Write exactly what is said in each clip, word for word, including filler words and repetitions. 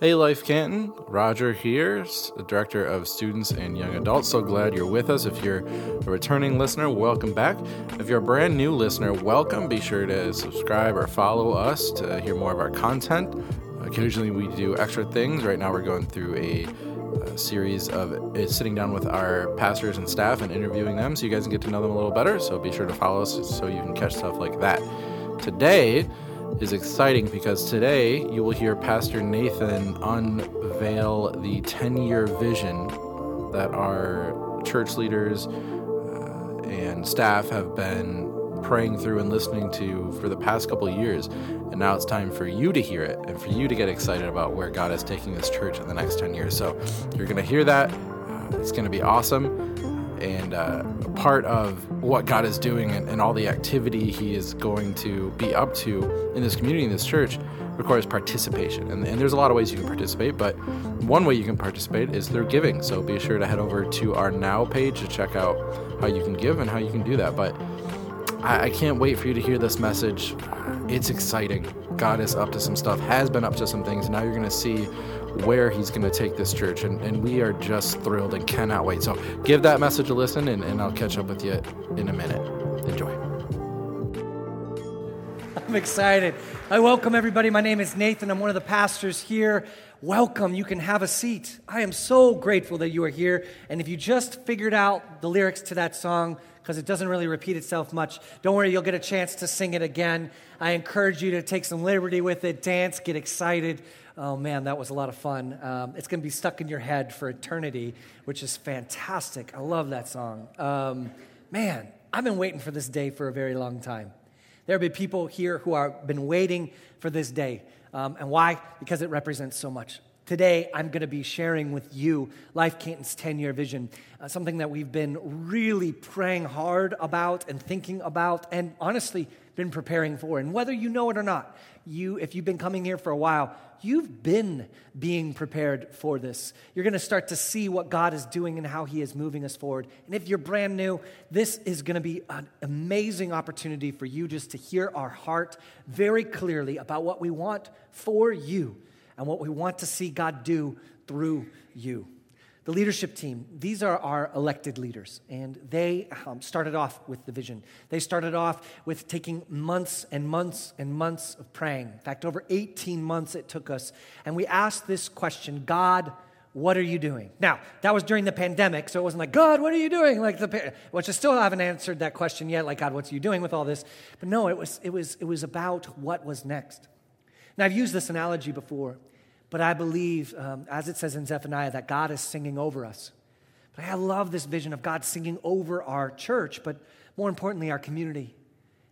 Hey Life Canton, Roger here, Director of Students and Young Adults. So glad you're with us. If you're a returning listener, welcome back. If you're a brand new listener, welcome. Be sure to subscribe or follow us to hear more of our content. Occasionally we do extra things. Right now we're going through a A series of uh, sitting down with our pastors and staff and interviewing them so you guys can get to know them a little better. So be sure to follow us so you can catch stuff like that. Today is exciting because today you will hear Pastor Nathan unveil the ten-year vision that our church leaders uh, and staff have been praying through and listening to for the past couple of years. And now it's time for you to hear it and for you to get excited about where God is taking this church in the next ten years. So you're going to hear that. Uh, it's going to be awesome. And uh, a part of what God is doing and, and all the activity he is going to be up to in this community, in this church, requires participation. And, and there's a lot of ways you can participate, but one way you can participate is through giving. So be sure to head over to our Now page to check out how you can give and how you can do that. But I can't wait for you to hear this message. It's exciting. God is up to some stuff, has been up to some things. Now you're going to see where he's going to take this church. And, and we are just thrilled and cannot wait. So give that message a listen, and, and I'll catch up with you in a minute. Enjoy. I'm excited. I welcome everybody. My name is Nathan. I'm one of the pastors here. Welcome. You can have a seat. I am so grateful that you are here. And if you just figured out the lyrics to that song, because it doesn't really repeat itself much, don't worry, you'll get a chance to sing it again. I encourage you to take some liberty with it, dance, get excited. Oh man, that was a lot of fun. Um, it's going to be stuck in your head for eternity, which is fantastic. I love that song. Um, man, I've been waiting for this day for a very long time. There have been people here who have been waiting for this day. Um, and why? Because it represents so much. Today, I'm going to be sharing with you Life Canton's ten-year vision, uh, something that we've been really praying hard about and thinking about and honestly been preparing for. And whether you know it or not, you, if you've been coming here for a while, you've been being prepared for this. You're going to start to see what God is doing and how he is moving us forward. And if you're brand new, this is going to be an amazing opportunity for you just to hear our heart very clearly about what we want for you and what we want to see God do through you. The leadership team, these are our elected leaders, and they um, started off with the vision. They started off with taking months and months and months of praying. In fact, over eighteen months it took us, and we asked this question, God, what are you doing? Now, that was during the pandemic, so it wasn't like, God, what are you doing? Like the pa- which I still haven't answered that question yet, like, God, what's you doing with all this? But no, it was it was it was about what was next. Now, I've used this analogy before, but I believe, um, as it says in Zephaniah, that God is singing over us. But I love this vision of God singing over our church, but more importantly, our community,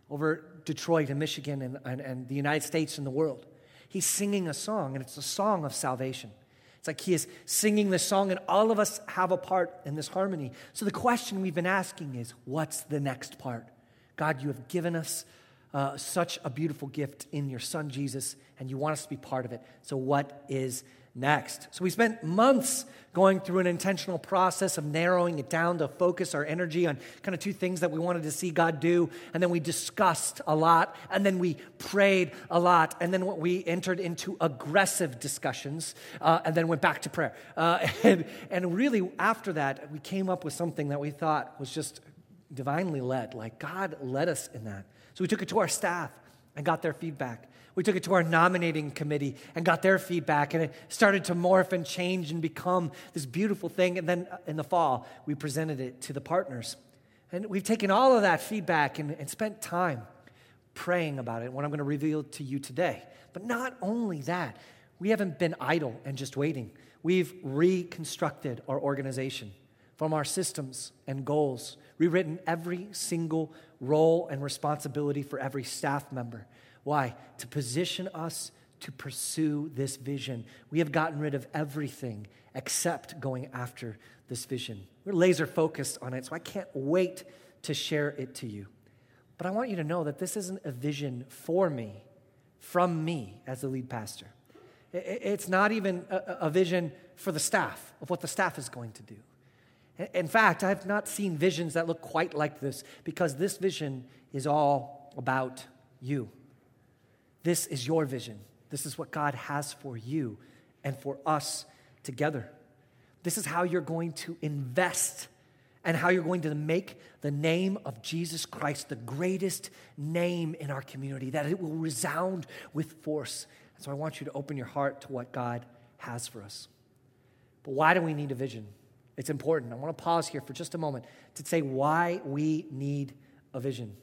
over Detroit and Michigan and, and, and the United States and the world. He's singing a song, and it's a song of salvation. It's like he is singing this song, and all of us have a part in this harmony. So the question we've been asking is, what's the next part? God, you have given us Uh, such a beautiful gift in your son, Jesus, and you want us to be part of it. So what is next? So we spent months going through an intentional process of narrowing it down to focus our energy on kind of two things that we wanted to see God do, and then we discussed a lot, and then we prayed a lot, and then we entered into aggressive discussions, uh, and then went back to prayer. Uh, and, and really, after that, we came up with something that we thought was just divinely led, like God led us in that. So we took it to our staff and got their feedback. We took it to our nominating committee and got their feedback, and it started to morph and change and become this beautiful thing. And then in the fall, we presented it to the partners. And we've taken all of that feedback and, and spent time praying about it, what I'm going to reveal to you today. But not only that, we haven't been idle and just waiting. We've reconstructed our organization from our systems and goals, rewritten every single role and responsibility for every staff member. Why? To position us to pursue this vision. We have gotten rid of everything except going after this vision. We're laser focused on it, so I can't wait to share it to you. But I want you to know that this isn't a vision for me, from me as the lead pastor. It's not even a vision for the staff, of what the staff is going to do. In fact, I have not seen visions that look quite like this, because this vision is all about you. This is your vision. This is what God has for you and for us together. This is how you're going to invest and how you're going to make the name of Jesus Christ the greatest name in our community, that it will resound with force. And so I want you to open your heart to what God has for us. But why do we need a vision? It's important. I want to pause here for just a moment to say why we need a vision.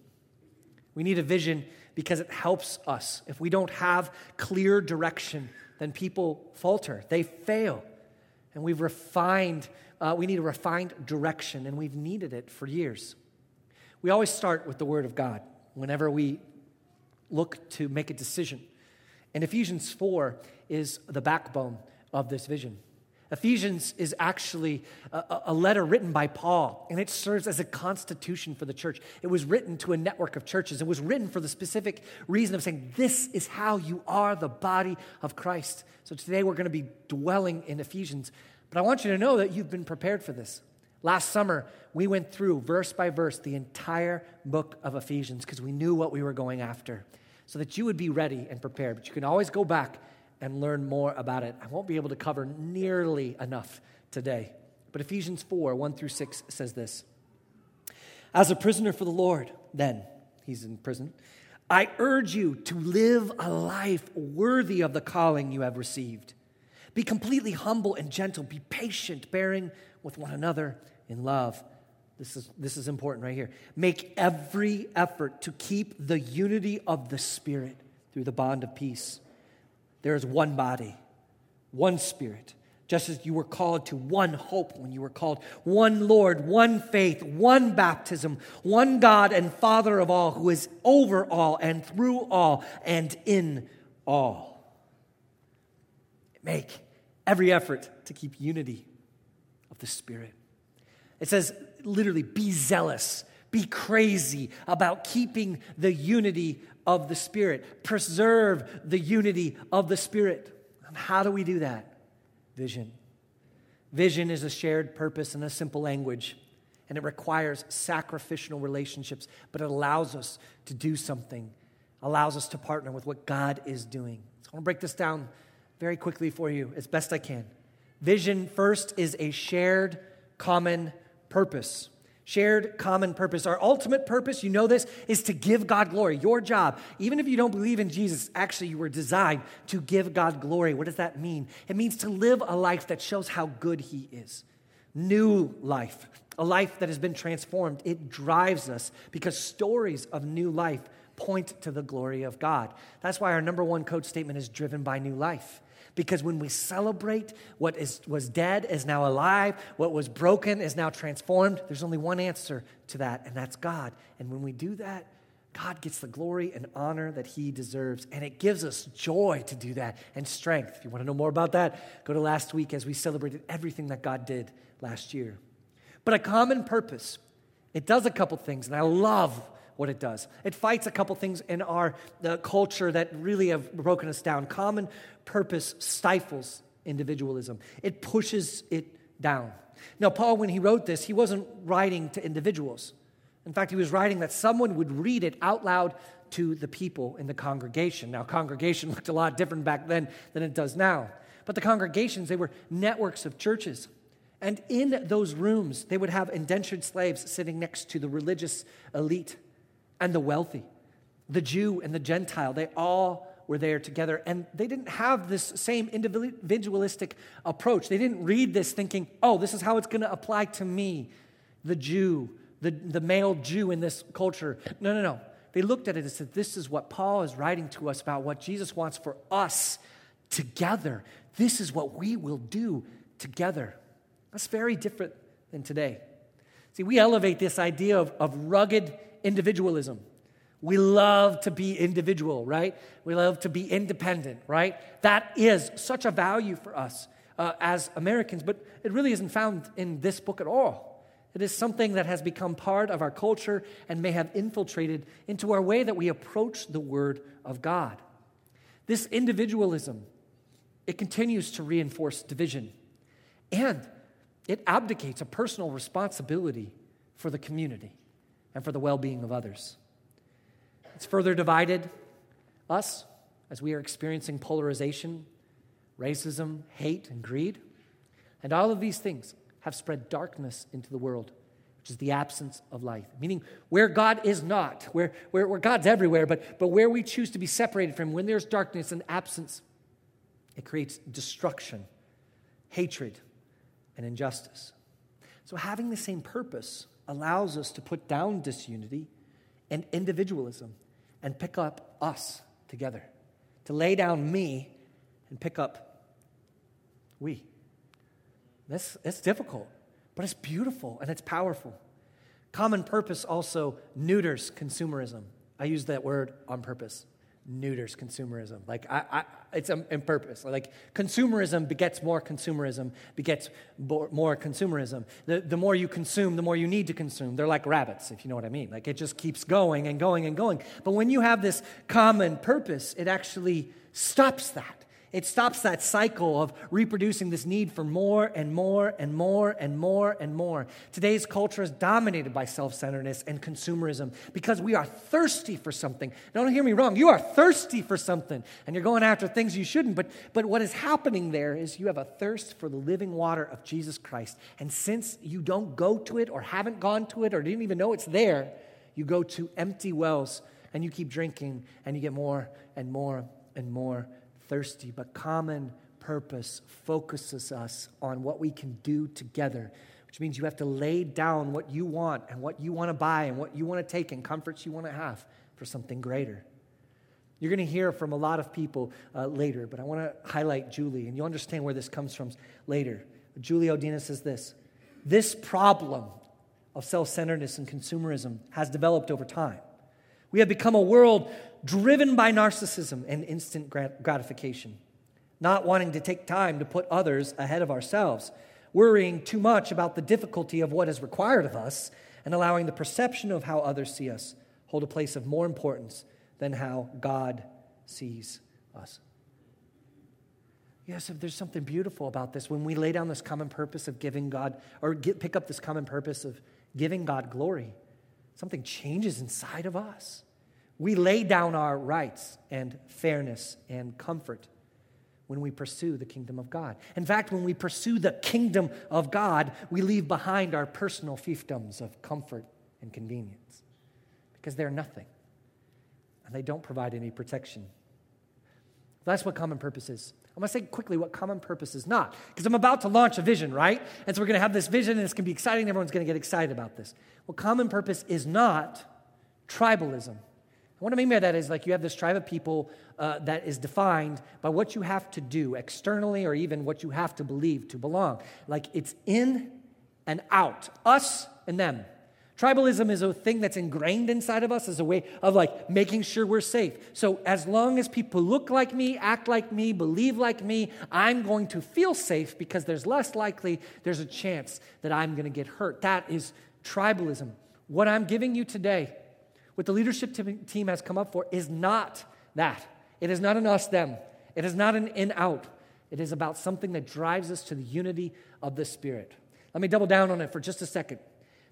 We need a vision because it helps us. If we don't have clear direction, then people falter. They fail. And we've refined, uh, we need a refined direction, and we've needed it for years. We always start with the Word of God whenever we look to make a decision. And Ephesians four is the backbone of this vision. Ephesians is actually a, a letter written by Paul, and it serves as a constitution for the church. It was written to a network of churches. It was written for the specific reason of saying, this is how you are the body of Christ. So today we're going to be dwelling in Ephesians, but I want you to know that you've been prepared for this. Last summer, we went through verse by verse the entire book of Ephesians because we knew what we were going after so that you would be ready and prepared, but you can always go back and learn more about it. I won't be able to cover nearly enough today. But Ephesians four, one through six says this. As a prisoner for the Lord, then, he's in prison, I urge you to live a life worthy of the calling you have received. Be completely humble and gentle. Be patient, bearing with one another in love. This is, this is important right here. Make every effort to keep the unity of the Spirit through the bond of peace. There is one body, one Spirit, just as you were called to one hope when you were called, one Lord, one faith, one baptism, one God and Father of all, who is over all and through all and in all. Make every effort to keep unity of the Spirit. It says literally, be zealous. Be crazy about keeping the unity of the Spirit. Preserve the unity of the Spirit. And how do we do that? Vision. Vision is a shared purpose in a simple language, and it requires sacrificial relationships, but it allows us to do something, allows us to partner with what God is doing. So I want to break this down very quickly for you as best I can. Vision first is a shared common purpose. Shared common purpose. Our ultimate purpose, you know this, is to give God glory. Your job, even if you don't believe in Jesus, actually you were designed to give God glory. What does that mean? It means to live a life that shows how good He is. New life, a life that has been transformed. It drives us because stories of new life point to the glory of God. That's why our number one code statement is driven by new life. Because when we celebrate what is, was dead is now alive, what was broken is now transformed, there's only one answer to that, and that's God. And when we do that, God gets the glory and honor that He deserves, and it gives us joy to do that and strength. If you want to know more about that, go to last week as we celebrated everything that God did last year. But a common purpose, it does a couple things, and I love what it does. It fights a couple things in our the culture that really have broken us down. Common purpose stifles individualism. It pushes it down. Now, Paul, when he wrote this, he wasn't writing to individuals. In fact, he was writing that someone would read it out loud to the people in the congregation. Now, congregation looked a lot different back then than it does now. But the congregations, they were networks of churches. And in those rooms, they would have indentured slaves sitting next to the religious elite and the wealthy, the Jew and the Gentile, they all were there together. And they didn't have this same individualistic approach. They didn't read this thinking, oh, this is how it's going to apply to me, the Jew, the, the male Jew in this culture. No, no, no. They looked at it and said, this is what Paul is writing to us about, what Jesus wants for us together. This is what we will do together. That's very different than today. See, we elevate this idea of, of rugged individualism. We love to be individual, right? We love to be independent, right? That is such a value for us uh, as Americans, but it really isn't found in this book at all. It is something that has become part of our culture and may have infiltrated into our way that we approach the Word of God. This individualism, it continues to reinforce division, and it abdicates a personal responsibility for the community and for the well-being of others. It's further divided us as we are experiencing polarization, racism, hate, and greed. And all of these things have spread darkness into the world, which is the absence of light. Meaning where God is not, where, where, where God's everywhere, but, but where we choose to be separated from, when there's darkness and absence, it creates destruction, hatred, and injustice. So having the same purpose allows us to put down disunity and individualism and pick up us together, to lay down me and pick up we. This, it's difficult, but it's beautiful and it's powerful. Common purpose also neuters consumerism. I use that word on purpose. Neuters consumerism. Like I, I it's on purpose. Like consumerism begets more consumerism, begets bo- more consumerism. The, the more you consume, the more you need to consume. They're like rabbits, if you know what I mean. Like it just keeps going and going and going. But when you have this common purpose, it actually stops that. It stops that cycle of reproducing this need for more and more and more and more and more. Today's culture is dominated by self-centeredness and consumerism because we are thirsty for something. Now, don't hear me wrong. You are thirsty for something, and you're going after things you shouldn't. But, but what is happening there is you have a thirst for the living water of Jesus Christ. And since you don't go to it or haven't gone to it or didn't even know it's there, you go to empty wells, and you keep drinking, and you get more and more and more thirsty. But common purpose focuses us on what we can do together, which means you have to lay down what you want and what you want to buy and what you want to take and comforts you want to have for something greater. You're going to hear from a lot of people uh, later, but I want to highlight Julie, and you'll understand where this comes from later. Julie Odina says this, this problem of self-centeredness and consumerism has developed over time. We have become a world driven by narcissism and instant gratification, not wanting to take time to put others ahead of ourselves, worrying too much about the difficulty of what is required of us, and allowing the perception of how others see us hold a place of more importance than how God sees us. Yes, if there's something beautiful about this, when we lay down this common purpose of giving God, or get, pick up this common purpose of giving God glory, something changes inside of us. We lay down our rights and fairness and comfort when we pursue the kingdom of God. In fact, when we pursue the kingdom of God, we leave behind our personal fiefdoms of comfort and convenience because they're nothing and they don't provide any protection. That's what common purpose is. I'm going to say quickly what common purpose is not, because I'm about to launch a vision, right? And so we're going to have this vision, and it's going to be exciting. Everyone's going to get excited about this. Well, common purpose is not tribalism. What I mean by that is, like, you have this tribe of people uh, that is defined by what you have to do externally or even what you have to believe to belong. Like, it's in and out, us and them. Tribalism is a thing that's ingrained inside of us as a way of, like, making sure we're safe. So as long as people look like me, act like me, believe like me, I'm going to feel safe because there's less likely there's a chance that I'm going to get hurt. That is tribalism. What I'm giving you today, what the leadership team has come up for, is not that. It is not an us, them. It is not an in, out. It is about something that drives us to the unity of the Spirit. Let me double down on it for just a second.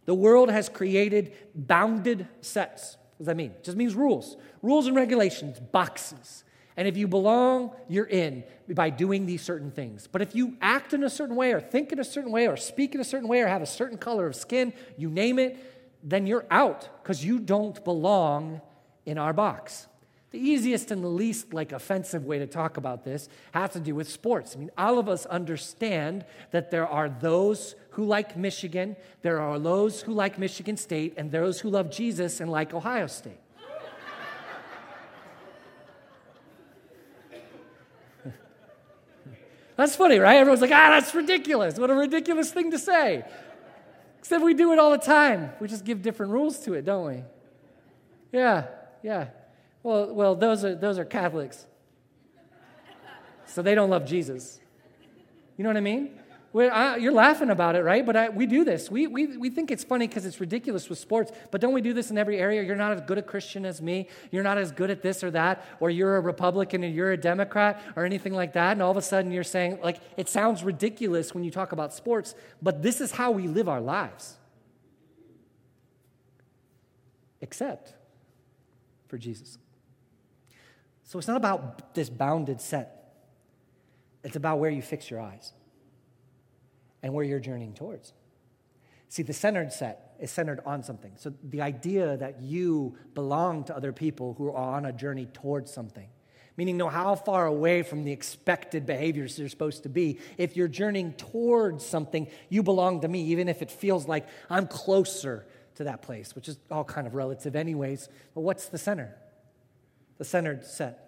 The world has created bounded sets. What does that mean? It just means rules. Rules and regulations, boxes. And if you belong, you're in by doing these certain things. But if you act in a certain way or think in a certain way or speak in a certain way or have a certain color of skin, you name it, then you're out because you don't belong in our box. The easiest and the least, like, offensive way to talk about this has to do with sports. I mean, all of us understand that there are those who like Michigan, there are those who like Michigan State, and those who love Jesus and like Ohio State. That's funny, right? Everyone's like, ah, that's ridiculous. What a ridiculous thing to say. Except we do it all the time. We just give different rules to it, don't we? Yeah, yeah. Well, well, those are those are Catholics. So they don't love Jesus. You know what I mean? I, you're laughing about it, right? But I, we do this. We we we think it's funny because it's ridiculous with sports, but don't we do this in every area? You're not as good a Christian as me. You're not as good at this or that, or you're a Republican and you're a Democrat or anything like that, and all of a sudden you're saying, like, it sounds ridiculous when you talk about sports, but this is how we live our lives. Except for Jesus. So it's not about this bounded set. It's about where you fix your eyes and where you're journeying towards. See, the centered set is centered on something. So the idea that you belong to other people who are on a journey towards something, meaning know how far away from the expected behaviors you're supposed to be. If you're journeying towards something, you belong to me, even if it feels like I'm closer to that place, which is all kind of relative anyways. But what's the center? The centered set.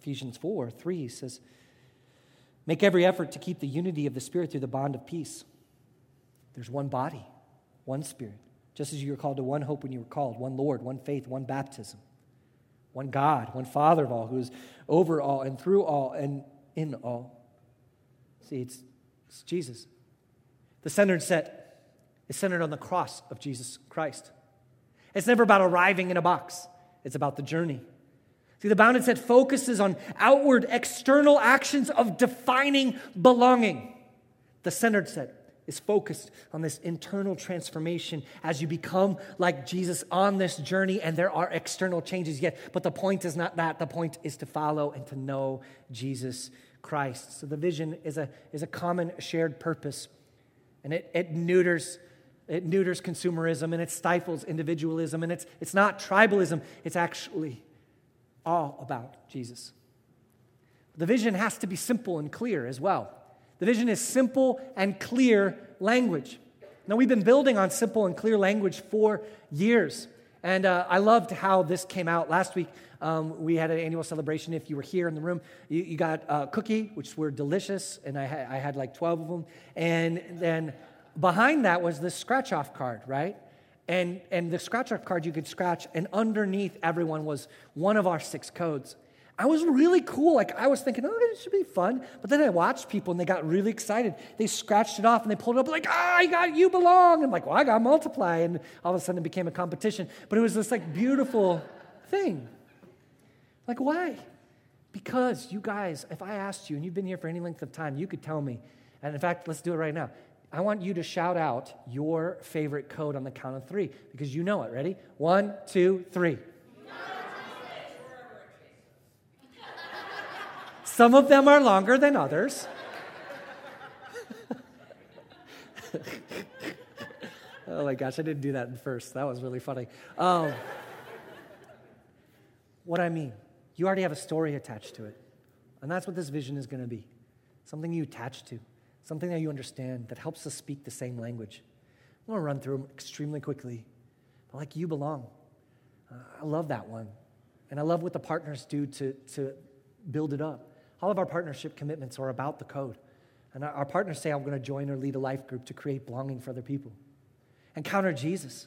Ephesians four three says, make every effort to keep the unity of the Spirit through the bond of peace. There's one body, one Spirit, just as you were called to one hope when you were called, one Lord, one faith, one baptism, one God, one Father of all, who is over all and through all and in all. See, it's, it's Jesus. The centered set is centered on the cross of Jesus Christ. It's never about arriving in a box. It's about the journey. See, the bounded set focuses on outward, external actions of defining belonging. The centered set is focused on this internal transformation as you become like Jesus on this journey, and there are external changes yet. But the point is not that. The point is to follow and to know Jesus Christ. So the vision is a, is a common shared purpose, and it, it neuters it neuters consumerism, and it stifles individualism, and it's it's not tribalism. It's actually all about Jesus. The vision has to be simple and clear as well. The vision is simple and clear language. Now, we've been building on simple and clear language for years, and uh, I loved how this came out. Last week, um, we had an annual celebration. If you were here in the room, you, you got a cookie, which were delicious, and I, ha- I had like twelve of them. And then behind that was this scratch-off card, right? And, and the scratch-off card you could scratch, and underneath everyone was one of our six codes. I was really cool. Like, I was thinking, oh, this should be fun. But then I watched people, and they got really excited. They scratched it off, and they pulled it up, like, ah, I got you belong. And I'm like, well, I got multiply. And all of a sudden, it became a competition. But it was this, like, beautiful thing. Like, why? Because you guys, if I asked you, and you've been here for any length of time, you could tell me. And, in fact, let's do it right now. I want you to shout out your favorite code on the count of three, because you know it. Ready? One, two, three. Some of them are longer than others. Oh my gosh, I didn't do that in first. That was really funny. Um, what I mean, you already have a story attached to it. And that's what this vision is going to be. Something you attach to. Something that you understand that helps us speak the same language. I'm going to run through them extremely quickly. But like, you belong. Uh, I love that one. And I love what the partners do to, to build it up. All of our partnership commitments are about the code. And our partners say, I'm going to join or lead a life group to create belonging for other people. Encounter Jesus.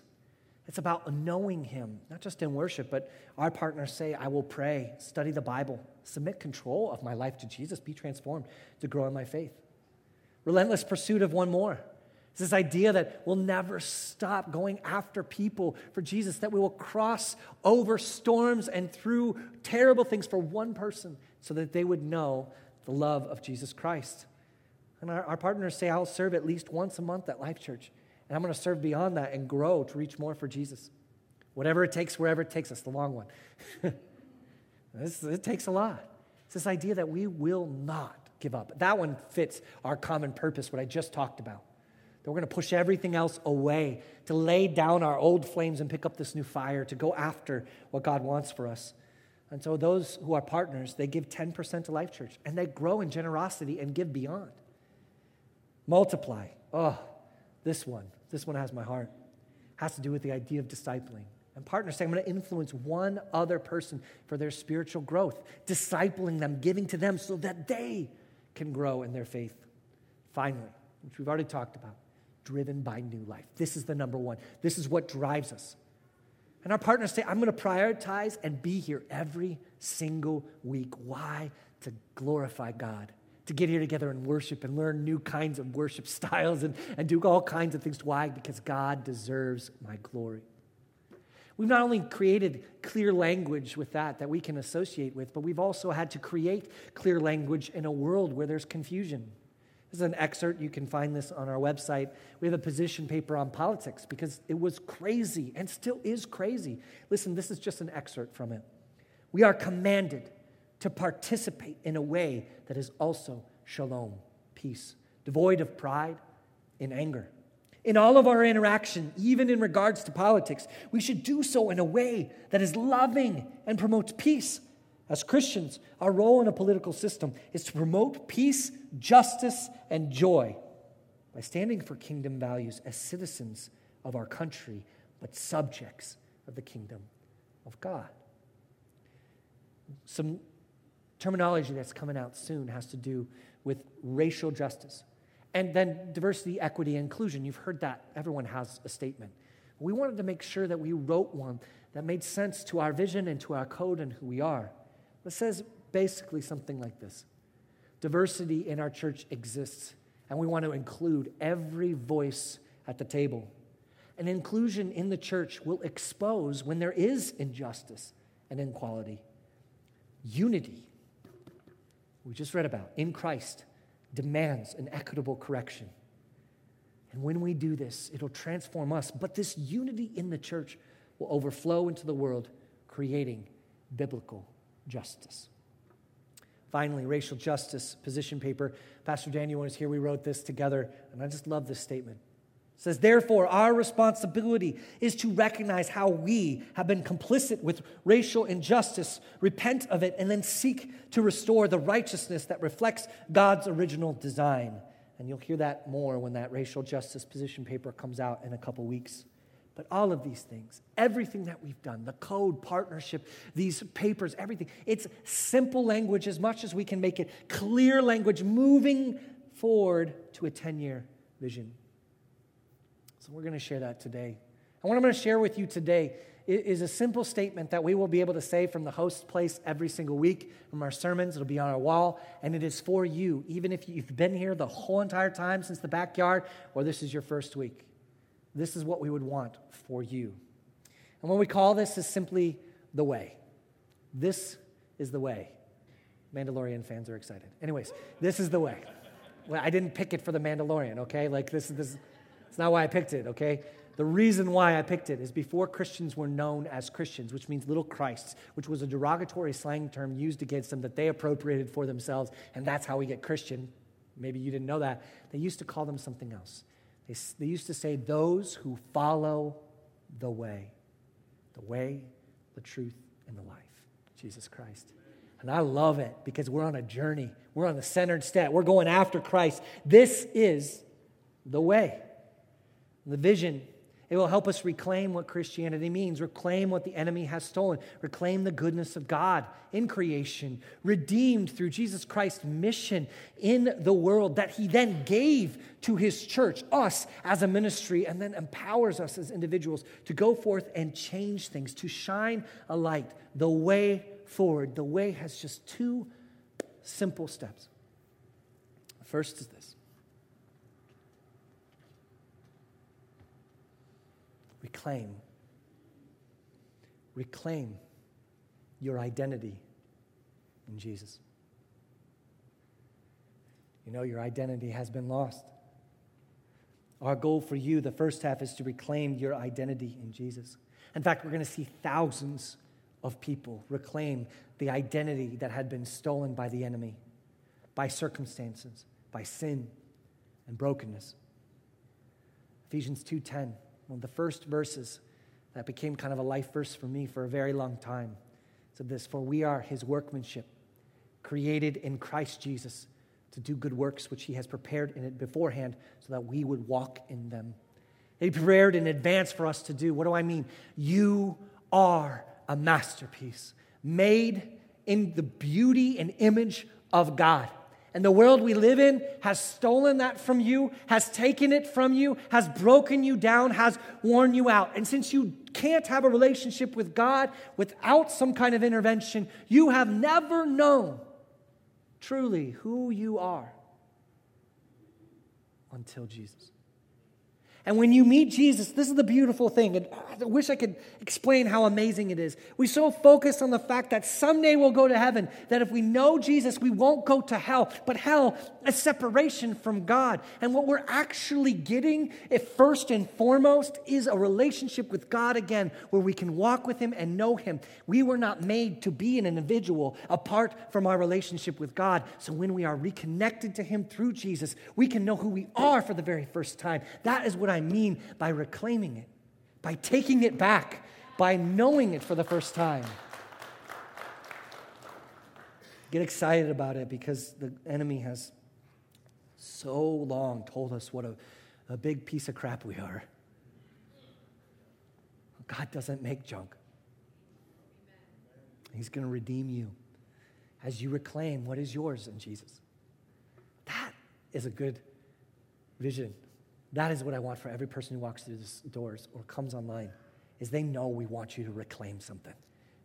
It's about knowing him, not just in worship, but our partners say, I will pray, study the Bible, submit control of my life to Jesus, be transformed to grow in my faith. Relentless pursuit of one more. It's this idea that we'll never stop going after people for Jesus, that we will cross over storms and through terrible things for one person so that they would know the love of Jesus Christ. And our, our partners say, I'll serve at least once a month at LifeChurch, and I'm going to serve beyond that and grow to reach more for Jesus. Whatever it takes, wherever it takes us, the long one. this, it takes a lot. It's this idea that we will not give up. That one fits our common purpose, what I just talked about. That we're going to push everything else away, to lay down our old flames and pick up this new fire, to go after what God wants for us. And so those who are partners, they give ten percent to LifeChurch, and they grow in generosity and give beyond. Multiply. Oh, this one. This one has my heart. Has to do with the idea of discipling. And partners say, I'm going to influence one other person for their spiritual growth, discipling them, giving to them so that they can grow in their faith. Finally, which we've already talked about, driven by new life. This is the number one. This is what drives us. And our partners say, I'm going to prioritize and be here every single week. Why? To glorify God, to get here together and worship and learn new kinds of worship styles and, and do all kinds of things. Why? Because God deserves my glory. We've not only created clear language with that that we can associate with, but we've also had to create clear language in a world where there's confusion. This is an excerpt. You can find this on our website. We have a position paper on politics because it was crazy and still is crazy. Listen, this is just an excerpt from it. We are commanded to participate in a way that is also shalom, peace, devoid of pride and anger. In all of our interaction, even in regards to politics, we should do so in a way that is loving and promotes peace. As Christians, our role in a political system is to promote peace, justice, and joy by standing for kingdom values as citizens of our country, but subjects of the kingdom of God. Some terminology that's coming out soon has to do with racial justice. And then diversity, equity, inclusion. You've heard that. Everyone has a statement. We wanted to make sure that we wrote one that made sense to our vision and to our code and who we are. It says basically something like this. Diversity in our church exists, and we want to include every voice at the table. And inclusion in the church will expose when there is injustice and inequality. Unity, we just read about, in Christ, demands an equitable correction. And when we do this, it'll transform us. But this unity in the church will overflow into the world, creating biblical justice. Finally, racial justice position paper. Pastor Daniel was here. We wrote this together, and I just love this statement. It says, therefore, our responsibility is to recognize how we have been complicit with racial injustice, repent of it, and then seek to restore the righteousness that reflects God's original design. And you'll hear that more when that racial justice position paper comes out in a couple weeks. But all of these things, everything that we've done, the code, partnership, these papers, everything, it's simple language as much as we can make it, clear language, moving forward to a ten-year vision. So we're going to share that today. And what I'm going to share with you today is a simple statement that we will be able to say from the host place every single week from our sermons. It'll be on our wall, and it is for you, even if you've been here the whole entire time since the backyard, or this is your first week. This is what we would want for you. And what we call this is simply the way. This is the way. Mandalorian fans are excited. Anyways, this is the way. Well, I didn't pick it for the Mandalorian, okay? Like this is this. It's not why I picked it, okay? The reason why I picked it is before Christians were known as Christians, which means little Christs, which was a derogatory slang term used against them that they appropriated for themselves, and that's how we get Christian. Maybe you didn't know that. They used to call them something else. They, they used to say those who follow the way, the way, the truth, and the life, Jesus Christ. And I love it because we're on a journey. We're on the centered step. We're going after Christ. This is the way. The vision, it will help us reclaim what Christianity means, reclaim what the enemy has stolen, reclaim the goodness of God in creation, redeemed through Jesus Christ's mission in the world that he then gave to his church, us as a ministry, and then empowers us as individuals to go forth and change things, to shine a light, the way forward. The way has just two simple steps. The first is this. Reclaim. Reclaim your identity in Jesus. You know, your identity has been lost. Our goal for you, the first half, is to reclaim your identity in Jesus. In fact, we're going to see thousands of people reclaim the identity that had been stolen by the enemy, by circumstances, by sin and brokenness. Ephesians two ten. One of the first verses that became kind of a life verse for me for a very long time said this, for we are his workmanship, created in Christ Jesus to do good works which he has prepared in it beforehand so that we would walk in them. He prepared in advance for us to do. What do I mean? You are a masterpiece made in the beauty and image of God. And the world we live in has stolen that from you, has taken it from you, has broken you down, has worn you out. And since you can't have a relationship with God without some kind of intervention, you have never known truly who you are until Jesus. And when you meet Jesus, this is the beautiful thing. And I wish I could explain how amazing it is. We're so focused on the fact that someday we'll go to heaven, that if we know Jesus, we won't go to hell. But hell is separation from God. And what we're actually getting, if first and foremost, is a relationship with God again, where we can walk with him and know him. We were not made to be an individual apart from our relationship with God. So when we are reconnected to him through Jesus, we can know who we are for the very first time. That is what I mean by reclaiming it, by taking it back, by knowing it for the first time. Get excited about it, because the enemy has so long told us what a, a big piece of crap we are. God doesn't make junk. He's going to redeem you as you reclaim what is yours in Jesus. That is a good vision. That is what I want for every person who walks through these doors or comes online, is they know we want you to reclaim something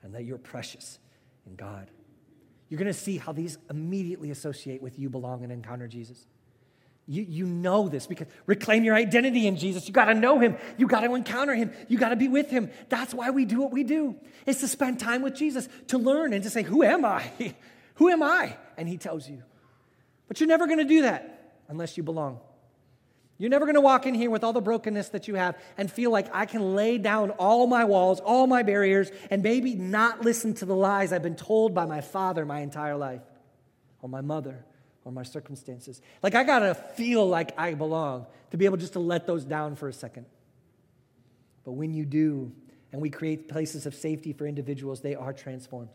and that you're precious in God. You're going to see how these immediately associate with you belong and encounter Jesus. You, you know this because reclaim your identity in Jesus. You got to know him. You got to encounter him. You got to be with him. That's why we do what we do, is to spend time with Jesus, to learn and to say, who am I? Who am I? And he tells you. But you're never going to do that unless you belong. You're never going to walk in here with all the brokenness that you have and feel like I can lay down all my walls, all my barriers, and maybe not listen to the lies I've been told by my father my entire life, or my mother, or my circumstances. Like, I got to feel like I belong to be able just to let those down for a second. But when you do, and we create places of safety for individuals, they are transformed.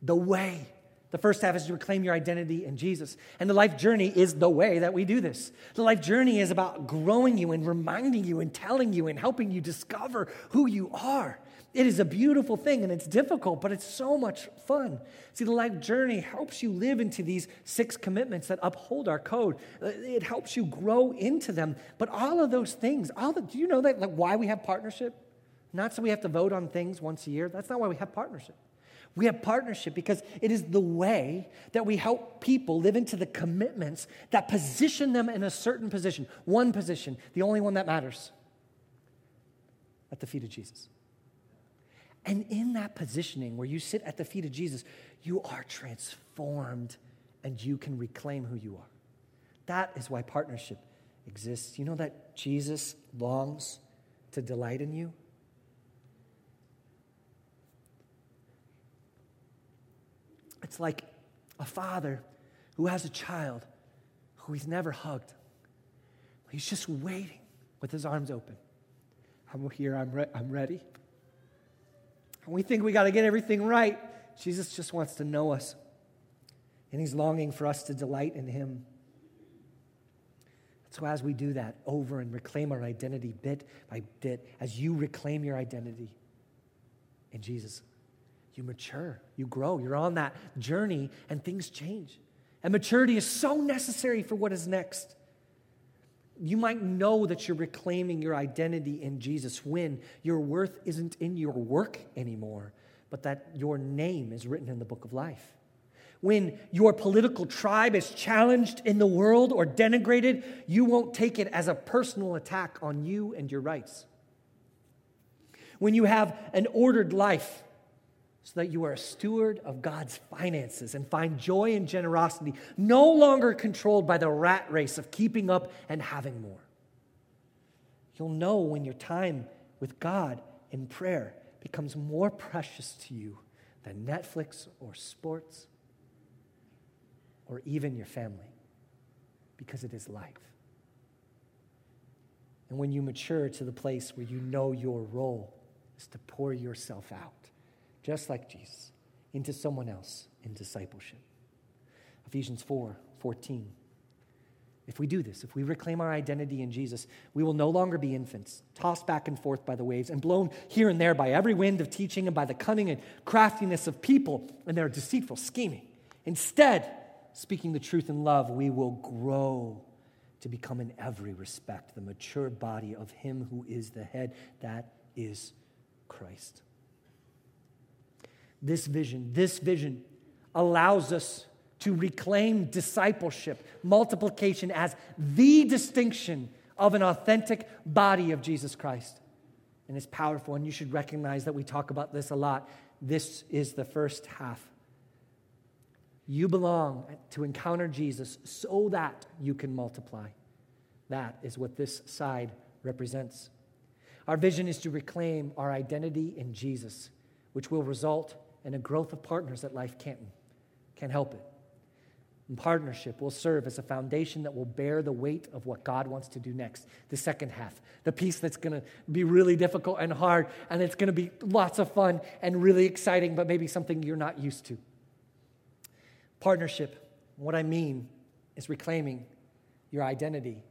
The way. The first half is to reclaim your identity in Jesus. And the life journey is the way that we do this. The life journey is about growing you and reminding you and telling you and helping you discover who you are. It is a beautiful thing, and it's difficult, but it's so much fun. See, the life journey helps you live into these six commitments that uphold our code. It helps you grow into them. But all of those things, all the, do you know that like why we have partnership? Not so we have to vote on things once a year. That's not why we have partnership. We have partnership because it is the way that we help people live into the commitments that position them in a certain position, one position, the only one that matters, at the feet of Jesus. And in that positioning where you sit at the feet of Jesus, you are transformed and you can reclaim who you are. That is why partnership exists. You know that Jesus longs to delight in you? It's like a father who has a child who he's never hugged. He's just waiting with his arms open. I'm here, I'm, re- I'm ready. And we think we got to get everything right. Jesus just wants to know us. And he's longing for us to delight in him. So as we do that over and reclaim our identity bit by bit, as you reclaim your identity in Jesus, you mature, you grow, you're on that journey, and things change. And maturity is so necessary for what is next. You might know that you're reclaiming your identity in Jesus when your worth isn't in your work anymore, but that your name is written in the book of life. When your political tribe is challenged in the world or denigrated, you won't take it as a personal attack on you and your rights. When you have an ordered life, so that you are a steward of God's finances and find joy and generosity, no longer controlled by the rat race of keeping up and having more. You'll know when your time with God in prayer becomes more precious to you than Netflix or sports or even your family, because it is life. And when you mature to the place where you know your role is to pour yourself out, just like Jesus, into someone else in discipleship. Ephesians four fourteen. If we do this, if we reclaim our identity in Jesus, we will no longer be infants, tossed back and forth by the waves and blown here and there by every wind of teaching and by the cunning and craftiness of people and their deceitful scheming. Instead, speaking the truth in love, we will grow to become in every respect the mature body of him who is the head, that is Christ. This vision, this vision allows us to reclaim discipleship, multiplication as the distinction of an authentic body of Jesus Christ. And it's powerful, and you should recognize that we talk about this a lot. This is the first half. You belong to encounter Jesus so that you can multiply. That is what this side represents. Our vision is to reclaim our identity in Jesus, which will result in a growth of partners at Life Canton. Can't help it. And partnership will serve as a foundation that will bear the weight of what God wants to do next, the second half, the piece that's going to be really difficult and hard, and it's going to be lots of fun and really exciting, but maybe something you're not used to. Partnership, what I mean is reclaiming your identity.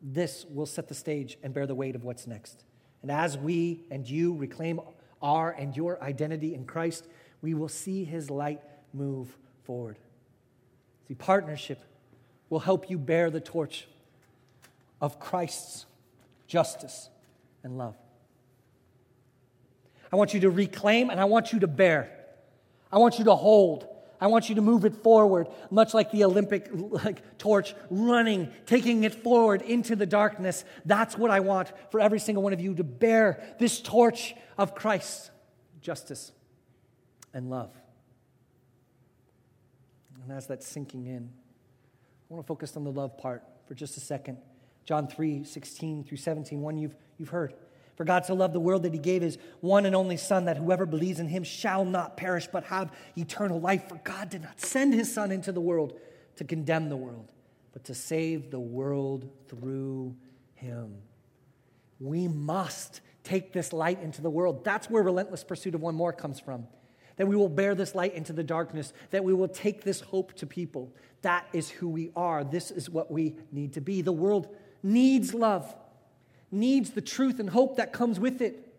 This will set the stage and bear the weight of what's next. And as we and you reclaim our and your identity in Christ, we will see his light move forward. See, partnership will help you bear the torch of Christ's justice and love. I want you to reclaim, and I want you to bear. I want you to hold. I want you to move it forward, much like the Olympic like, torch running, taking it forward into the darkness. That's what I want for every single one of you, to bear this torch of Christ's justice and love. And as that's sinking in, I want to focus on the love part for just a second. John three, sixteen through seventeen, one you've, you've heard. For God so loved the world that he gave his one and only Son, that whoever believes in him shall not perish but have eternal life. For God did not send his Son into the world to condemn the world, but to save the world through him. We must take this light into the world. That's where relentless pursuit of one more comes from. That we will bear this light into the darkness, that we will take this hope to people. That is who we are. This is what we need to be. The world needs love, needs the truth and hope that comes with it.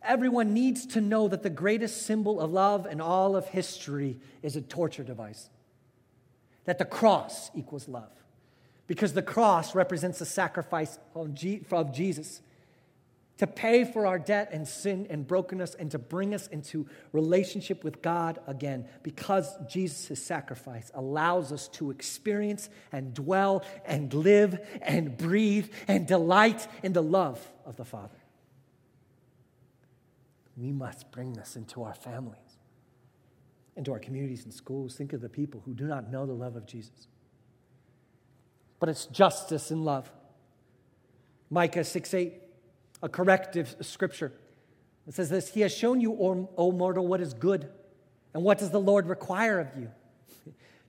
Everyone needs to know that the greatest symbol of love in all of history is a torture device, that the cross equals love, because the cross represents the sacrifice of Jesus to pay for our debt and sin and brokenness and to bring us into relationship with God again, because Jesus' sacrifice allows us to experience and dwell and live and breathe and delight in the love of the Father. We must bring this into our families, into our communities and schools. Think of the people who do not know the love of Jesus. But it's justice and love. Micah six eight. A corrective scripture. It says this: He has shown you, O, o mortal, what is good, and what does the Lord require of you?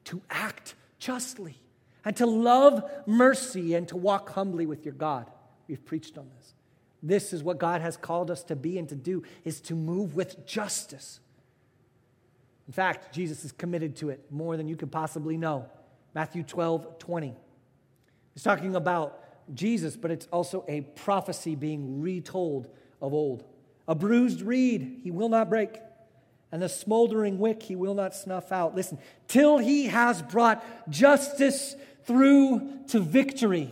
To act justly, and to love mercy, and to walk humbly with your God. We've preached on this. This is what God has called us to be and to do, is to move with justice. In fact, Jesus is committed to it more than you could possibly know. Matthew twelve twenty. He's talking about Jesus, but it's also a prophecy being retold of old. A bruised reed he will not break, and the smoldering wick he will not snuff out. Listen, till he has brought justice through to victory.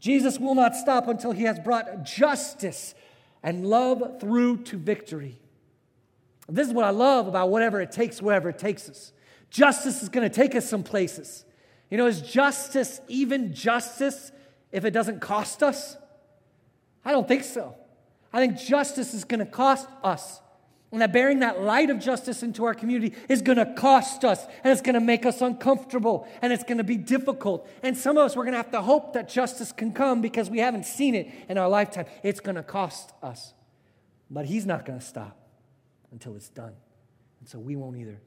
Jesus will not stop until he has brought justice and love through to victory. This is what I love about whatever it takes, wherever it takes us. Justice is going to take us some places. You know, is justice even justice if it doesn't cost us? I don't think so. I think justice is going to cost us. And that bearing that light of justice into our community is going to cost us. And it's going to make us uncomfortable. And it's going to be difficult. And some of us, we're going to have to hope that justice can come because we haven't seen it in our lifetime. It's going to cost us. But he's not going to stop until it's done. And so we won't either.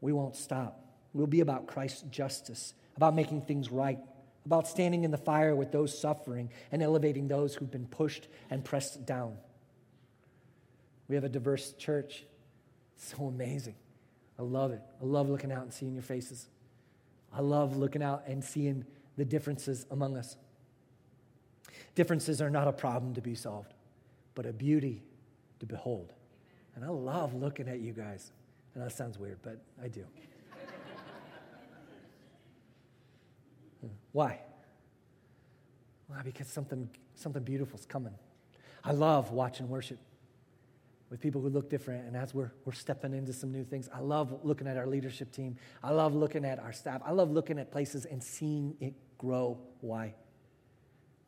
We won't stop. We'll be about Christ's justice, about making things right, about standing in the fire with those suffering and elevating those who've been pushed and pressed down. We have a diverse church. It's so amazing. I love it. I love looking out and seeing your faces. I love looking out and seeing the differences among us. Differences are not a problem to be solved, but a beauty to behold. And I love looking at you guys. I know that sounds weird, but I do. Why? Why? Because something something beautiful is coming. I love watching worship with people who look different, and as we're we're stepping into some new things, I love looking at our leadership team. I love looking at our staff. I love looking at places and seeing it grow. Why?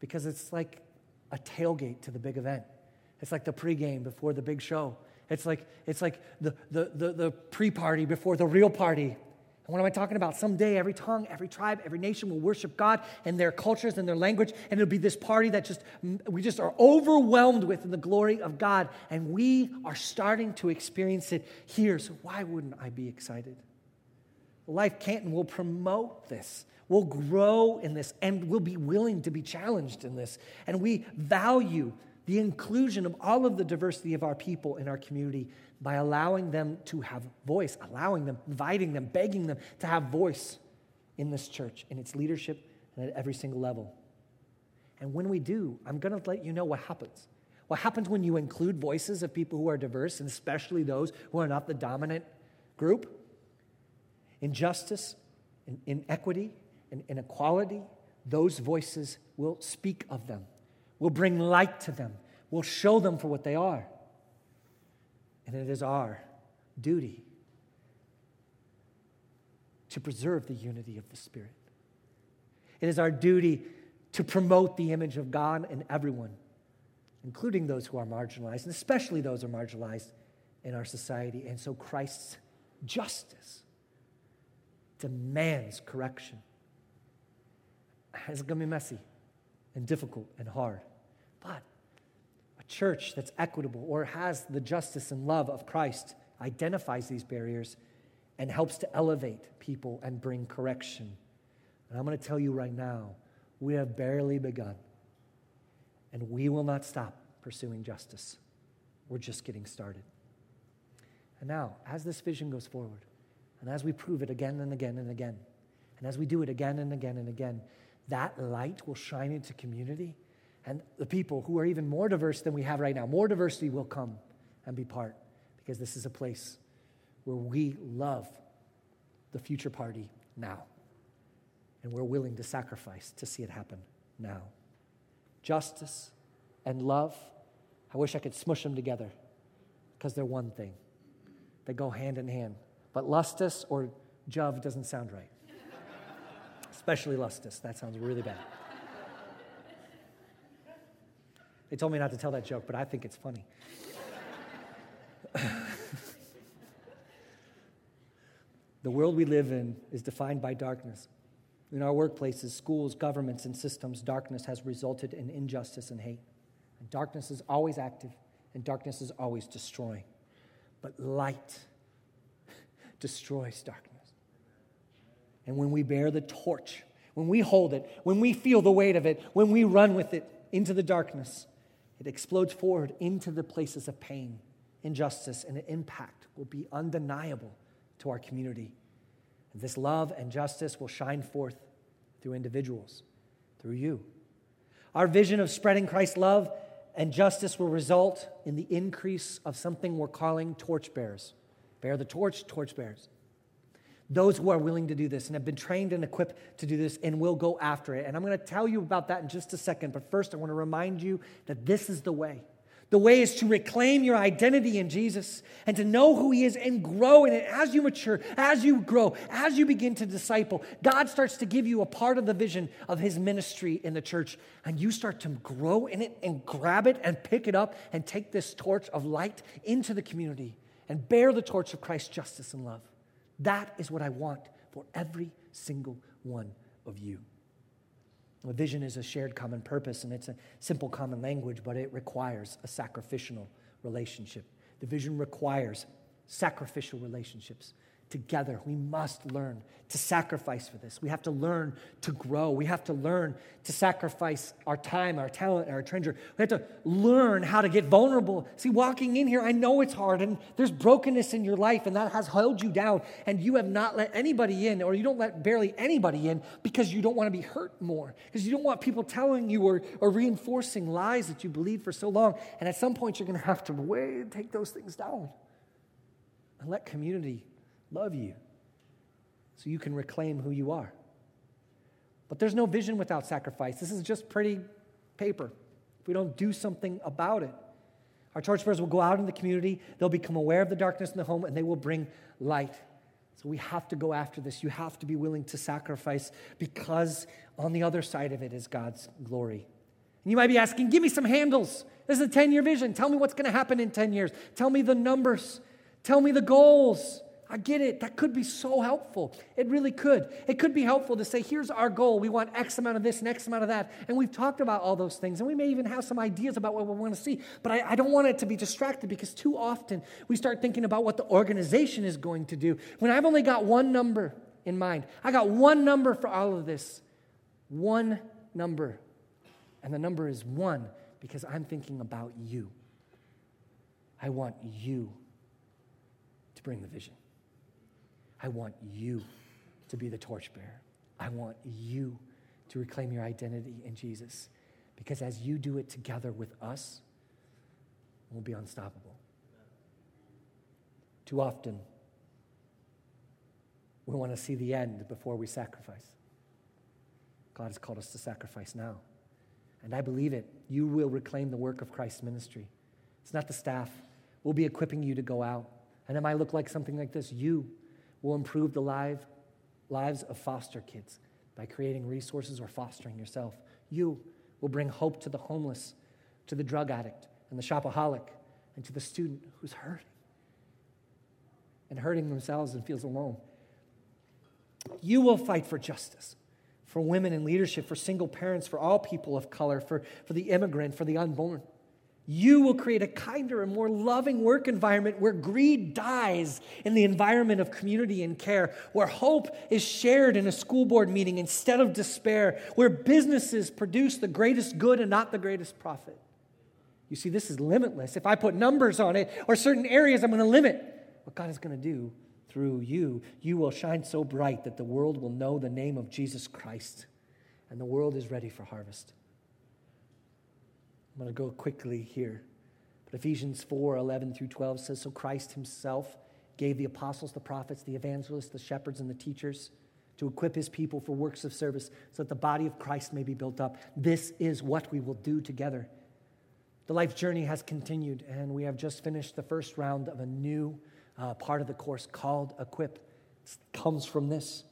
because it's like a tailgate to the big event. It's like the pregame before the big show. It's like it's like the the the, the pre-party before the real party. And what am I talking about? Someday, every tongue, every tribe, every nation will worship God in their cultures and their language, and it'll be this party that just we just are overwhelmed with in the glory of God, and we are starting to experience it here. So why wouldn't I be excited? Life Canton will promote this. We'll grow in this, and we'll be willing to be challenged in this. And we value the inclusion of all of the diversity of our people in our community by allowing them to have voice, allowing them, inviting them, begging them to have voice in this church, in its leadership, and at every single level. And when we do, I'm going to let you know what happens. What happens when you include voices of people who are diverse, and especially those who are not the dominant group? Injustice, in, inequity, and inequality, those voices will speak of them. We'll bring light to them. We'll show them for what they are. And it is our duty to preserve the unity of the Spirit. It is our duty to promote the image of God in everyone, including those who are marginalized, and especially those who are marginalized in our society. And so Christ's justice demands correction. It's going to be messy and difficult and hard. But a church that's equitable or has the justice and love of Christ identifies these barriers and helps to elevate people and bring correction. And I'm going to tell you right now, we have barely begun. And we will not stop pursuing justice. We're just getting started. And now, as this vision goes forward, and as we prove it again and again and again, and as we do it again and again and again, that light will shine into community, and the people who are even more diverse than we have right now, more diversity will come and be part, because this is a place where we love the future party now, and we're willing to sacrifice to see it happen now. Justice and love, I wish I could smush them together, because they're one thing. They go hand in hand. But lustus or jove doesn't sound right. Especially lustus. That sounds really bad. They told me not to tell that joke, but I think it's funny. The world we live in is defined by darkness. In our workplaces, schools, governments, and systems, darkness has resulted in injustice and hate. And darkness is always active, and darkness is always destroying. But light destroys darkness. And when we bear the torch, when we hold it, when we feel the weight of it, when we run with it into the darkness, it explodes forward into the places of pain, injustice, and the impact will be undeniable to our community. And this love and justice will shine forth through individuals, through you. Our vision of spreading Christ's love and justice will result in the increase of something we're calling torchbearers. Bear the torch, torchbearers. Those who are willing to do this and have been trained and equipped to do this and will go after it. And I'm going to tell you about that in just a second. But first, I want to remind you that this is the way. The way is to reclaim your identity in Jesus and to know who He is and grow in it. As you mature, as you grow, as you begin to disciple, God starts to give you a part of the vision of His ministry in the church. And you start to grow in it and grab it and pick it up and take this torch of light into the community and bear the torch of Christ's justice and love. That is what I want for every single one of you. A vision is a shared common purpose, and it's a simple common language, but it requires a sacrificial relationship. The vision requires sacrificial relationships. Together, we must learn to sacrifice for this. We have to learn to grow. We have to learn to sacrifice our time, our talent, our treasure. We have to learn how to get vulnerable. See, walking in here, I know it's hard, and there's brokenness in your life, and that has held you down, and you have not let anybody in, or you don't let barely anybody in, because you don't want to be hurt more, because you don't want people telling you or, or reinforcing lies that you believed for so long. And at some point, you're going to have to wait and take those things down and let community love you, so you can reclaim who you are. But there's no vision without sacrifice. This is just pretty paper. If we don't do something about it, our torchbearers will go out in the community, they'll become aware of the darkness in the home, and they will bring light. So we have to go after this. You have to be willing to sacrifice, because on the other side of it is God's glory. And you might be asking, give me some handles. This is a ten-year vision. Tell me what's going to happen in ten years. Tell me the numbers. Tell me the goals. I get it. That could be so helpful. It really could. It could be helpful to say, here's our goal. We want X amount of this and X amount of that. And we've talked about all those things. And we may even have some ideas about what we want to see. But I, I don't want it to be distracted, because too often we start thinking about what the organization is going to do, when I've only got one number in mind. I got one number for all of this. One number. And the number is one, because I'm thinking about you. I want you to bring the vision. I want you to be the torchbearer. I want you to reclaim your identity in Jesus. Because as you do it together with us, we'll be unstoppable. Too often, we want to see the end before we sacrifice. God has called us to sacrifice now. And I believe it. You will reclaim the work of Christ's ministry. It's not the staff. We'll be equipping you to go out. And it might look like something like this. You will improve the live, lives of foster kids by creating resources or fostering yourself. You will bring hope to the homeless, to the drug addict and the shopaholic, and to the student who's hurting and hurting themselves and feels alone. You will fight for justice, for women in leadership, for single parents, for all people of color, for, for the immigrant, for the unborn. You will create a kinder and more loving work environment where greed dies in the environment of community and care, where hope is shared in a school board meeting instead of despair, where businesses produce the greatest good and not the greatest profit. You see, this is limitless. If I put numbers on it or certain areas, I'm going to limit what God is going to do through you. You will shine so bright that the world will know the name of Jesus Christ, and the world is ready for harvest. I'm going to go quickly here. But Ephesians four, eleven through twelve says, so Christ himself gave the apostles, the prophets, the evangelists, the shepherds, and the teachers to equip his people for works of service so that the body of Christ may be built up. This is what we will do together. The life journey has continued, and we have just finished the first round of a new uh, part of the course called Equip. It comes from this.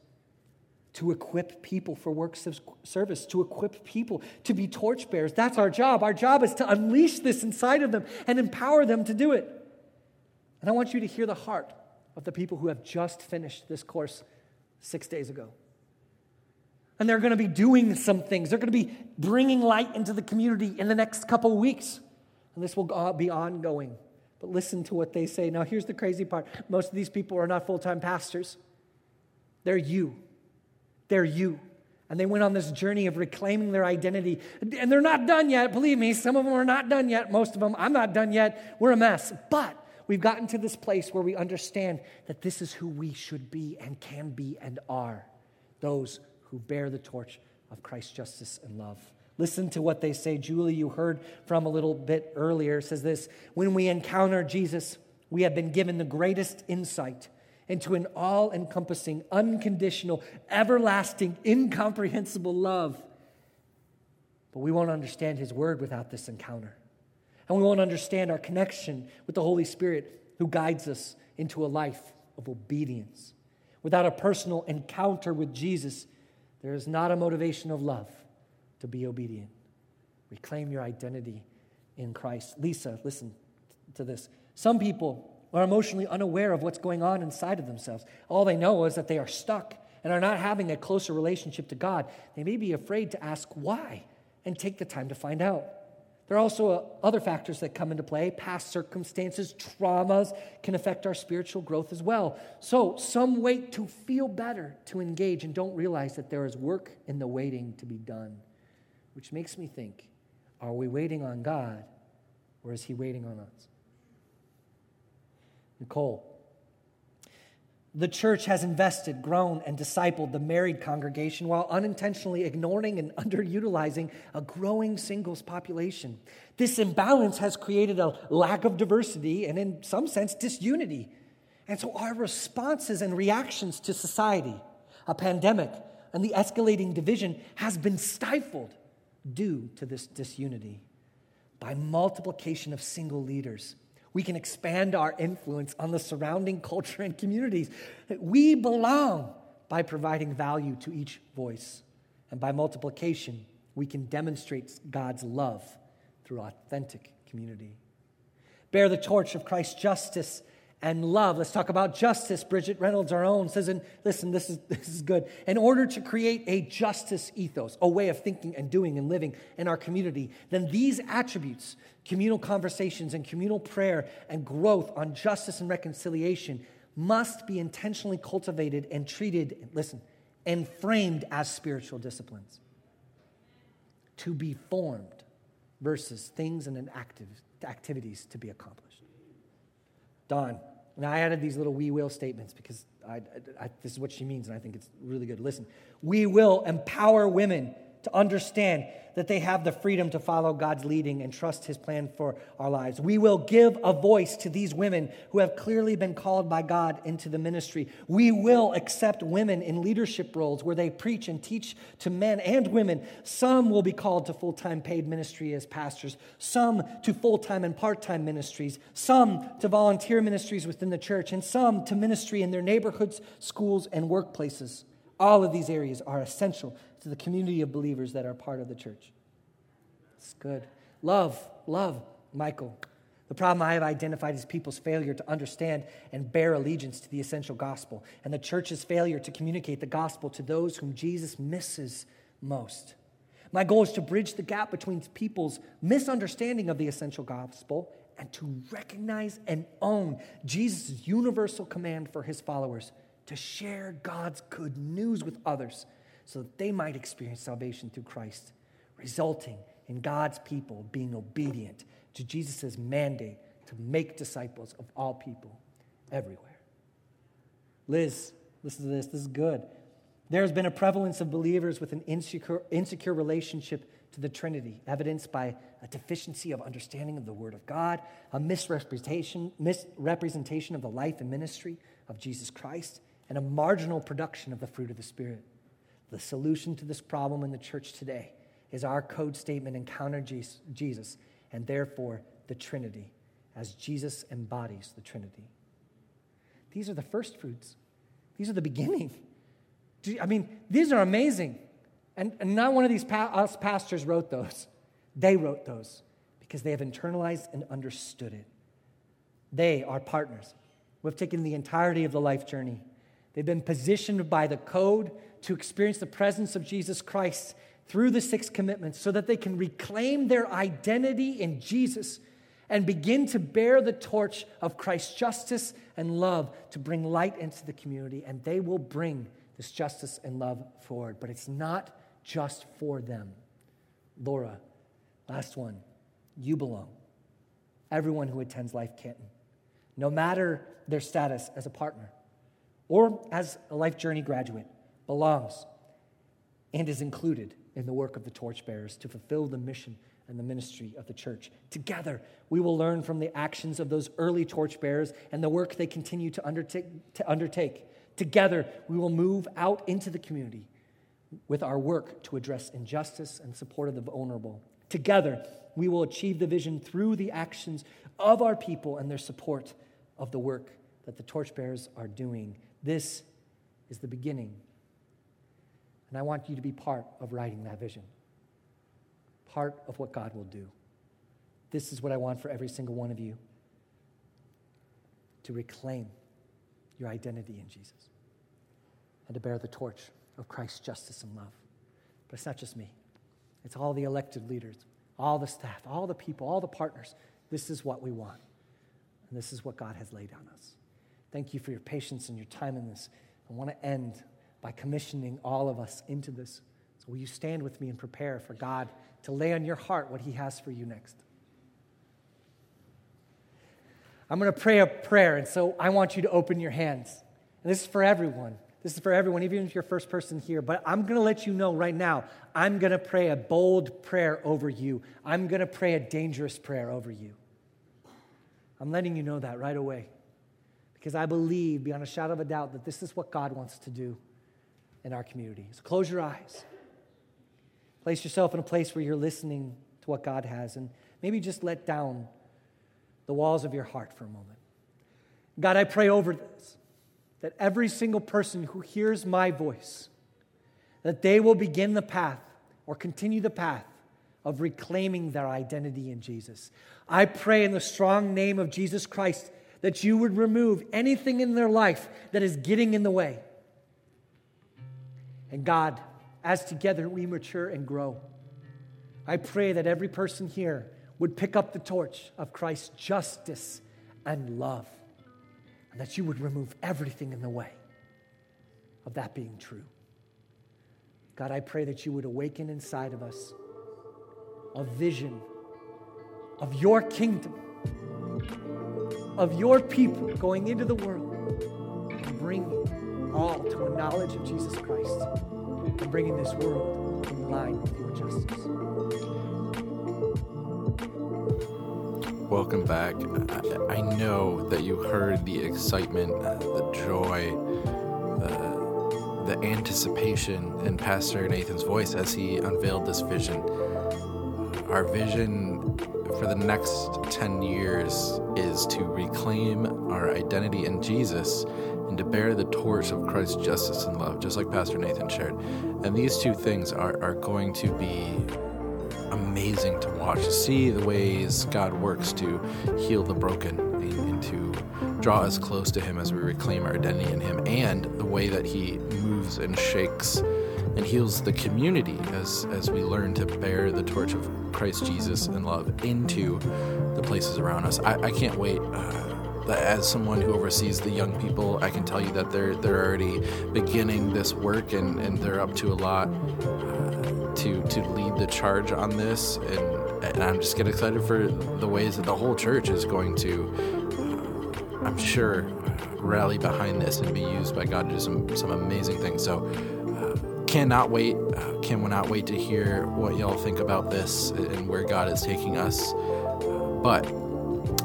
To equip people for works of service, to equip people to be torchbearers. That's our job. Our job is to unleash this inside of them and empower them to do it. And I want you to hear the heart of the people who have just finished this course six days ago. And they're going to be doing some things. They're going to be bringing light into the community in the next couple weeks. And this will be ongoing. But listen to what they say. Now, here's the crazy part. Most of these people are not full-time pastors. They're you. They're you. And they went on this journey of reclaiming their identity. And they're not done yet. Believe me, some of them are not done yet. Most of them, I'm not done yet. We're a mess. But we've gotten to this place where we understand that this is who we should be and can be and are, those who bear the torch of Christ's justice and love. Listen to what they say. Julie, you heard from a little bit earlier, says this: when we encounter Jesus, we have been given the greatest insight into an all-encompassing, unconditional, everlasting, incomprehensible love. But we won't understand his word without this encounter. And we won't understand our connection with the Holy Spirit who guides us into a life of obedience. Without a personal encounter with Jesus, there is not a motivation of love to be obedient. Reclaim your identity in Christ. Lisa, listen to this. Some people are emotionally unaware of what's going on inside of themselves. All they know is that they are stuck and are not having a closer relationship to God. They may be afraid to ask why and take the time to find out. There are also other factors that come into play. Past circumstances, traumas can affect our spiritual growth as well. So some wait to feel better to engage and don't realize that there is work in the waiting to be done, which makes me think, are we waiting on God, or is he waiting on us? Nicole, the church has invested, grown, and discipled the married congregation while unintentionally ignoring and underutilizing a growing singles population. This imbalance has created a lack of diversity and, in some sense, disunity. And so our responses and reactions to society, a pandemic, and the escalating division has been stifled due to this disunity by multiplication of single leaders. We can expand our influence on the surrounding culture and communities. We belong by providing value to each voice. And by multiplication, we can demonstrate God's love through authentic community. Bear the torch of Christ's justice and love. Let's talk about justice. Bridget Reynolds, our own, says, and listen, this is, this is good. In order to create a justice ethos, a way of thinking and doing and living in our community, then these attributes, communal conversations and communal prayer and growth on justice and reconciliation, must be intentionally cultivated and treated, listen, and framed as spiritual disciplines. To be formed versus things and active, activities to be accomplished. Don, and I added these little we will statements because I, I, I, this is what she means, and I think it's really good. Listen, we will empower women to understand that they have the freedom to follow God's leading and trust his plan for our lives. We will give a voice to these women who have clearly been called by God into the ministry. We will accept women in leadership roles where they preach and teach to men and women. Some will be called to full-time paid ministry as pastors, some to full-time and part-time ministries, some to volunteer ministries within the church, and some to ministry in their neighborhoods, schools, and workplaces. All of these areas are essential to the community of believers that are part of the church. It's good. Love, love, Michael. The problem I have identified is people's failure to understand and bear allegiance to the essential gospel, and the church's failure to communicate the gospel to those whom Jesus misses most. My goal is to bridge the gap between people's misunderstanding of the essential gospel and to recognize and own Jesus' universal command for his followers to share God's good news with others so that they might experience salvation through Christ, resulting in God's people being obedient to Jesus' mandate to make disciples of all people everywhere. Liz, listen to this. This is good. There has been a prevalence of believers with an insecure, insecure relationship to the Trinity, evidenced by a deficiency of understanding of the Word of God, a misrepresentation, misrepresentation of the life and ministry of Jesus Christ, and a marginal production of the fruit of the Spirit. The solution to this problem in the church today is our code statement, encounter Jesus, and therefore the Trinity, as Jesus embodies the Trinity. These are the first fruits. These are the beginning. I mean, these are amazing. And, and not one of these pa- us pastors wrote those. They wrote those because they have internalized and understood it. They are partners. We've taken the entirety of the life journey. They've been positioned by the code to experience the presence of Jesus Christ through the six commitments so that they can reclaim their identity in Jesus and begin to bear the torch of Christ's justice and love to bring light into the community. And they will bring this justice and love forward. But it's not just for them. Laura, last one, you belong. Everyone who attends Life Canton, no matter their status as a partner or as a life journey graduate, belongs and is included in the work of the torchbearers to fulfill the mission and the ministry of the church. Together, we will learn from the actions of those early torchbearers and the work they continue to undertake. To undertake. Together, we will move out into the community with our work to address injustice and support of the vulnerable. Together, we will achieve the vision through the actions of our people and their support of the work that the torchbearers are doing. This is the beginning. And I want you to be part of writing that vision, part of what God will do. This is what I want for every single one of you, to reclaim your identity in Jesus and to bear the torch of Christ's justice and love. But it's not just me. It's all the elected leaders, all the staff, all the people, all the partners. This is what we want. And this is what God has laid on us. Thank you for your patience and your time in this. I want to end by commissioning all of us into this. So will you stand with me and prepare for God to lay on your heart what he has for you next? I'm going to pray a prayer, and so I want you to open your hands. And this is for everyone. This is for everyone, even if you're first person here. But I'm going to let you know right now, I'm going to pray a bold prayer over you. I'm going to pray a dangerous prayer over you. I'm letting you know that right away because I believe beyond a shadow of a doubt that this is what God wants to do in our community. So close your eyes. Place yourself in a place where you're listening to what God has, and maybe just let down the walls of your heart for a moment. God, I pray over this, that every single person who hears my voice, that they will begin the path or continue the path of reclaiming their identity in Jesus. I pray in the strong name of Jesus Christ that you would remove anything in their life that is getting in the way. And God, as together we mature and grow, I pray that every person here would pick up the torch of Christ's justice and love, and that you would remove everything in the way of that being true. God, I pray that you would awaken inside of us a vision of your kingdom, of your people going into the world and bringing all to a knowledge of Jesus Christ and bringing this world in line with your justice. Welcome back. I know that you heard the excitement, the joy, the, the anticipation in Pastor Nathan's voice as he unveiled this vision. Our vision for the next ten years is to reclaim our identity in Jesus and to bear the torch of Christ's justice and love, just like Pastor Nathan shared. And these two things are, are going to be amazing to watch, to see the ways God works to heal the broken and, and to draw us close to Him as we reclaim our identity in Him, and the way that He moves and shakes and heals the community as, as we learn to bear the torch of Christ Jesus and love into the places around us. I, I can't wait. Uh, as someone who oversees the young people, I can tell you that they're they're already beginning this work, and, and they're up to a lot uh, to to lead the charge on this. And, and I'm just getting excited for the ways that the whole church is going to, uh, I'm sure, rally behind this and be used by God to do some, some amazing things. So, Cannot wait, uh, can we not wait to hear what y'all think about this and where God is taking us. But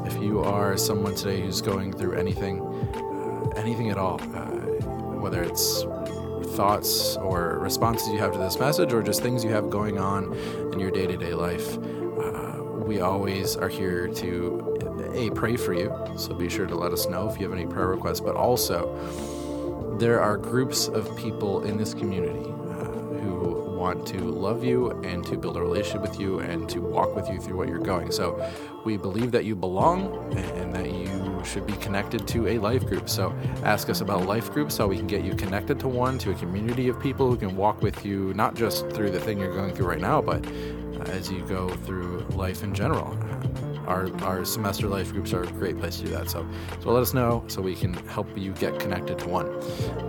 if you are someone today who's going through anything, uh, anything at all, uh, whether it's thoughts or responses you have to this message or just things you have going on in your day-to-day life, uh, we always are here to, A, pray for you. So be sure to let us know if you have any prayer requests, but also there are groups of people in this community want to love you and to build a relationship with you and to walk with you through what you're going. So we believe that you belong and that you should be connected to a life group. So ask us about life groups, how we can get you connected to one, to a community of people who can walk with you, not just through the thing you're going through right now, but as you go through life in general. Our, our semester life groups are a great place to do that. So, so let us know so we can help you get connected to one.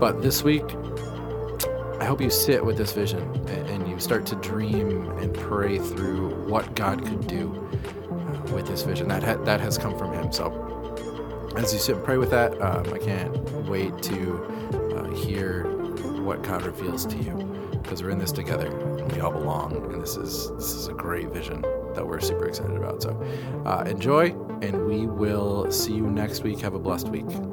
But this week, I hope you sit with this vision and you start to dream and pray through what God could do with this vision. That ha- that has come from Him. So as you sit and pray with that, um, I can't wait to uh, hear what God reveals to you, because we're in this together and we all belong. And this is this is a great vision that we're super excited about. So uh, enjoy, and we will see you next week. Have a blessed week.